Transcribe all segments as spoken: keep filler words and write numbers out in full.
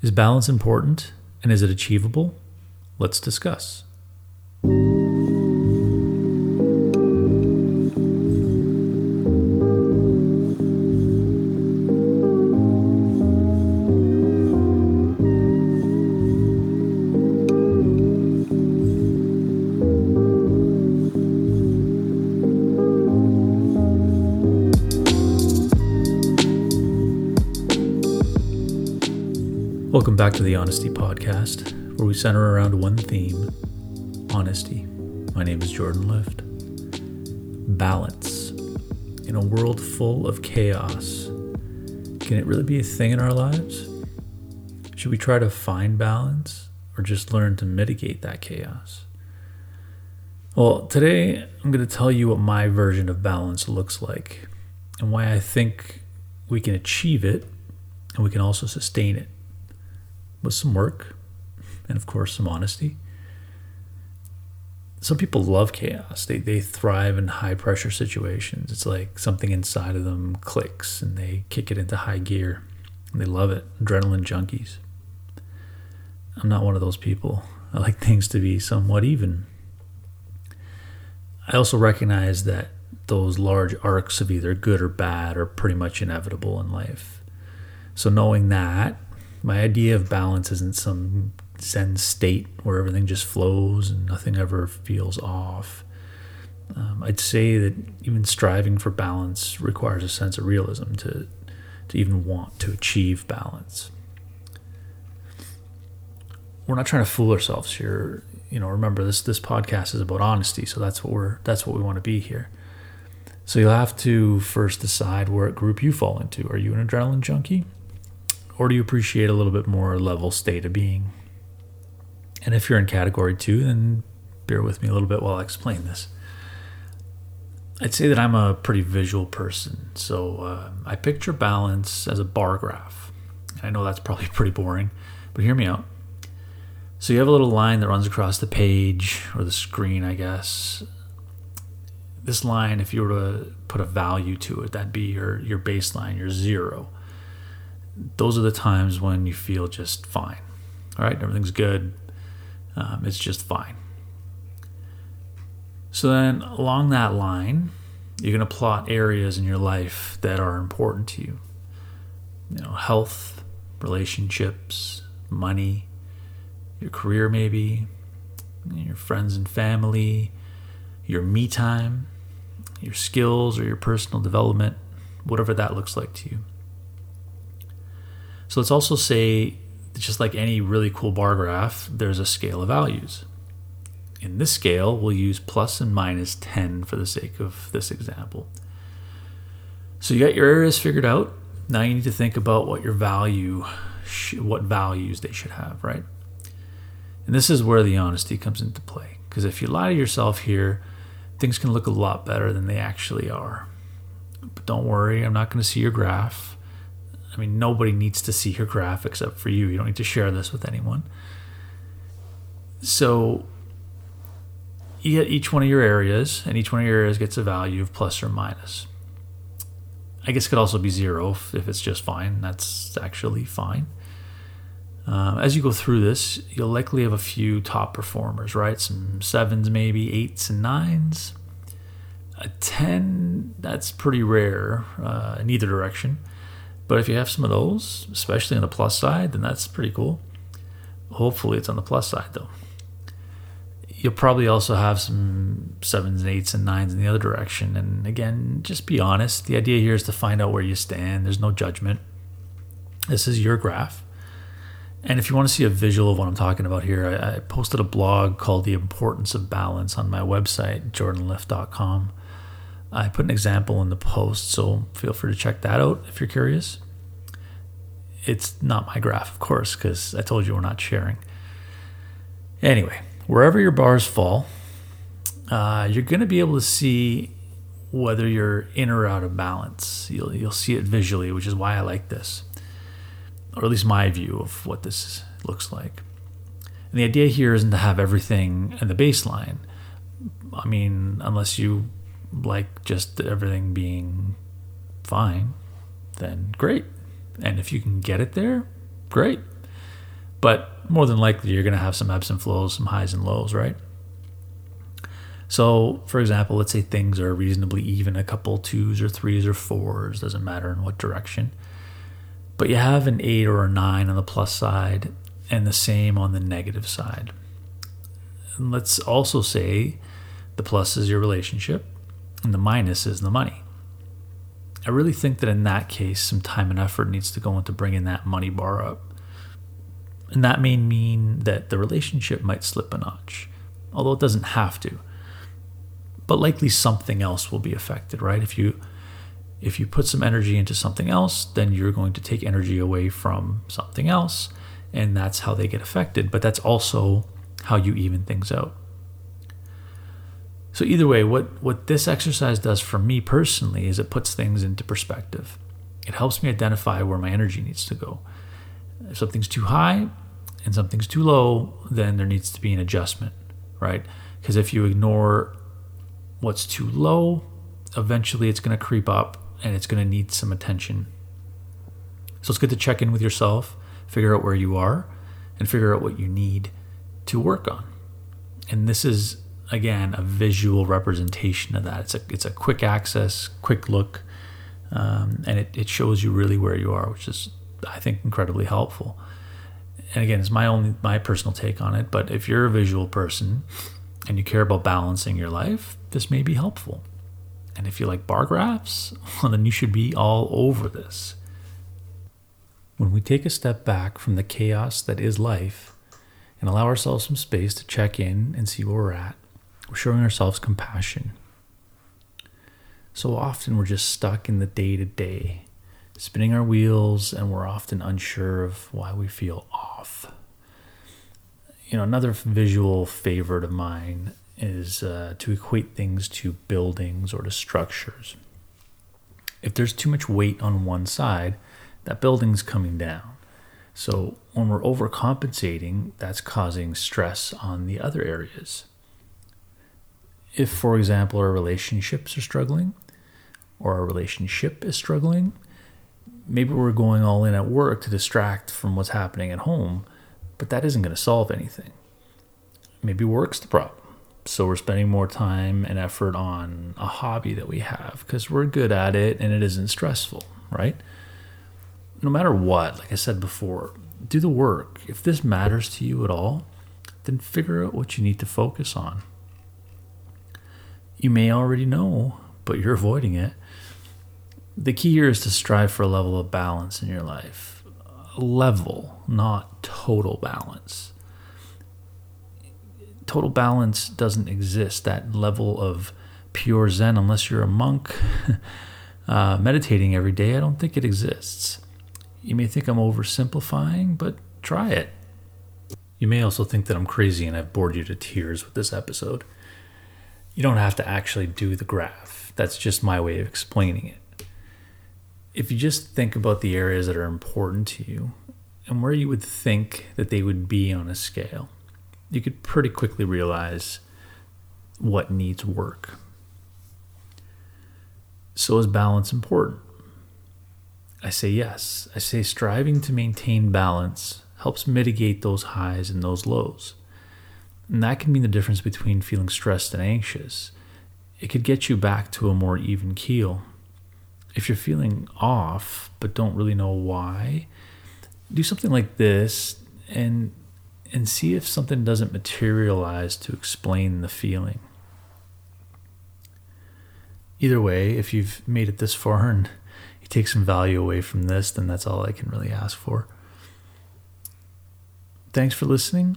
Is balance important, and is it achievable? Let's discuss. Welcome back to The Honesty Podcast, where we center around one theme, honesty. My name is Jordan Lyft. Balance. In a world full of chaos, can it really be a thing in our lives? Should we try to find balance or just learn to mitigate that chaos? Well, today I'm going to tell you what my version of balance looks like and why I think we can achieve it and we can also sustain it. With some work and, of course, some honesty. Some people love chaos. They they thrive in high-pressure situations. It's like something inside of them clicks and they kick it into high gear. And they love it. Adrenaline junkies. I'm not one of those people. I like things to be somewhat even. I also recognize that those large arcs of either good or bad are pretty much inevitable in life. So knowing that, my idea of balance isn't some zen state where everything just flows and nothing ever feels off. Um, I'd say that even striving for balance requires a sense of realism to, to even want to achieve balance. We're not trying to fool ourselves here. You know, remember this this podcast is about honesty, so that's what we're that's what we want to be here. So you'll have to first decide what group you fall into. Are you an adrenaline junkie? Or do you appreciate a little bit more level state of being? And if you're in category two, then bear with me a little bit while I explain this. I'd say that I'm a pretty visual person. So uh, I picture balance as a bar graph. I know that's probably pretty boring, but hear me out. So you have a little line that runs across the page or the screen, I guess. This line, if you were to put a value to it, that'd be your, your baseline, your zero. Those are the times when you feel just fine. All right, everything's good. Um, it's just fine. So then along that line, you're going to plot areas in your life that are important to you. You know, health, relationships, money, your career maybe, your friends and family, your me time, your skills or your personal development, whatever that looks like to you. So let's also say, just like any really cool bar graph, there's a scale of values. In this scale, we'll use plus and minus ten for the sake of this example. So you got your areas figured out. Now you need to think about what your value, what values they should have, right? And this is where the honesty comes into play. Because if you lie to yourself here, things can look a lot better than they actually are. But don't worry, I'm not going to see your graph. I mean, nobody needs to see your graph except for you. You don't need to share this with anyone. So you get each one of your areas, and each one of your areas gets a value of plus or minus. I guess it could also be zero if it's just fine. That's actually fine. Uh, as you go through this, you'll likely have a few top performers, right? Some sevens maybe, eights and nines. A ten, that's pretty rare uh, in either direction. But if you have some of those, especially on the plus side, then that's pretty cool. Hopefully it's on the plus side, though. You'll probably also have some sevens and eights and nines in the other direction. And again, just be honest. The idea here is to find out where you stand. There's no judgment. This is your graph. And if you want to see a visual of what I'm talking about here, I, I posted a blog called The Importance of Balance on my website, Jordan Lyft dot com. I put an example in the post, so feel free to check that out if you're curious. It's not my graph, of course, because I told you we're not sharing. Anyway, wherever your bars fall, uh, you're going to be able to see whether you're in or out of balance. You'll you'll see it visually, which is why I like this, or at least my view of what this looks like. And the idea here isn't to have everything in the baseline. I mean, unless you like just everything being fine, then great. And if you can get it there, great. But more than likely, you're going to have some ebbs and flows, some highs and lows, right? So, for example, let's say things are reasonably even, a couple twos or threes or fours, doesn't matter in what direction. But you have an eight or a nine on the plus side and the same on the negative side. And let's also say the plus is your relationship and the minus is the money. I really think that in that case, some time and effort needs to go into bringing that money bar up. And that may mean that the relationship might slip a notch, although it doesn't have to. But likely something else will be affected, right? If you if you put some energy into something else, then you're going to take energy away from something else, and that's how they get affected. But that's also how you even things out. So either way, what, what this exercise does for me personally is it puts things into perspective. It helps me identify where my energy needs to go. If something's too high and something's too low, then there needs to be an adjustment, right? Because if you ignore what's too low, eventually it's going to creep up and it's going to need some attention. So it's good to check in with yourself, figure out where you are, and figure out what you need to work on. And this is, again, a visual representation of that. It's a, it's a quick access, quick look, um, and it, it shows you really where you are, which is, I think, incredibly helpful. And again, it's my only my personal take on it, but if you're a visual person and you care about balancing your life, this may be helpful. And if you like bar graphs, well, then you should be all over this. When we take a step back from the chaos that is life and allow ourselves some space to check in and see where we're at, we're showing ourselves compassion. So often we're just stuck in the day-to-day, spinning our wheels, and we're often unsure of why we feel off. You know, another visual favorite of mine is uh, to equate things to buildings or to structures. If there's too much weight on one side, that building's coming down. So when we're overcompensating, that's causing stress on the other areas. If, for example, our relationships are struggling, or our relationship is struggling, maybe we're going all in at work to distract from what's happening at home, but that isn't going to solve anything. Maybe work's the problem. So we're spending more time and effort on a hobby that we have because we're good at it and it isn't stressful, right? No matter what, like I said before, do the work. If this matters to you at all, then figure out what you need to focus on. You may already know, but you're avoiding it. The key here is to strive for a level of balance in your life. Level, not total balance. Total balance doesn't exist, that level of pure Zen, unless you're a monk uh, meditating every day. I don't think it exists. You may think I'm oversimplifying, but try it. You may also think that I'm crazy and I've bored you to tears with this episode. You don't have to actually do the graph. That's just my way of explaining it. If you just think about the areas that are important to you and where you would think that they would be on a scale, you could pretty quickly realize what needs work. So is balance important? I say yes. I say striving to maintain balance helps mitigate those highs and those lows. And that can mean the difference between feeling stressed and anxious. It could get you back to a more even keel. If you're feeling off but don't really know why, do something like this and and see if something doesn't materialize to explain the feeling. Either way, if you've made it this far and you take some value away from this, then that's all I can really ask for. Thanks for listening.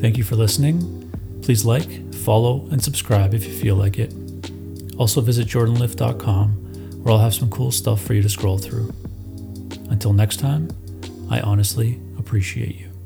Thank you for listening. Please like, follow, and subscribe if you feel like it. Also visit Jordan Lyft dot com where I'll have some cool stuff for you to scroll through. Until next time, I honestly appreciate you.